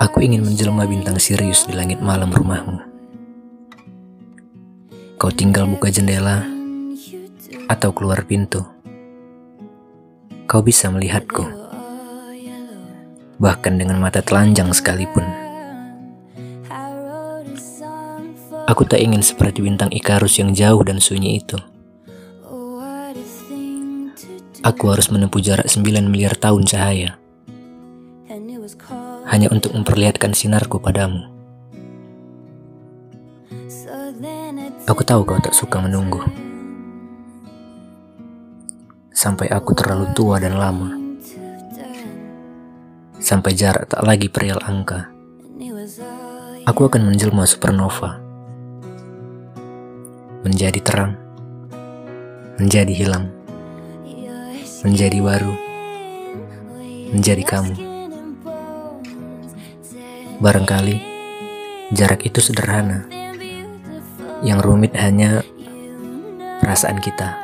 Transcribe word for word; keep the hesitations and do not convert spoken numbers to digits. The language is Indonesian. Aku ingin menjelma bintang Sirius di langit malam rumahmu. Kau tinggal buka jendela atau keluar pintu. Kau bisa melihatku, bahkan dengan mata telanjang sekalipun. Aku tak ingin seperti bintang Icarus yang jauh dan sunyi itu. Aku harus menempuh jarak sembilan miliar tahun cahaya, hanya untuk memperlihatkan sinarku padamu. Aku tahu kau tak suka menunggu, sampai aku terlalu tua dan lama, sampai jarak tak lagi perihal angka. Aku akan menjelma supernova, menjadi terang, menjadi hilang, menjadi baru, menjadi kamu. Barangkali jarak itu sederhana, yang rumit hanya perasaan kita.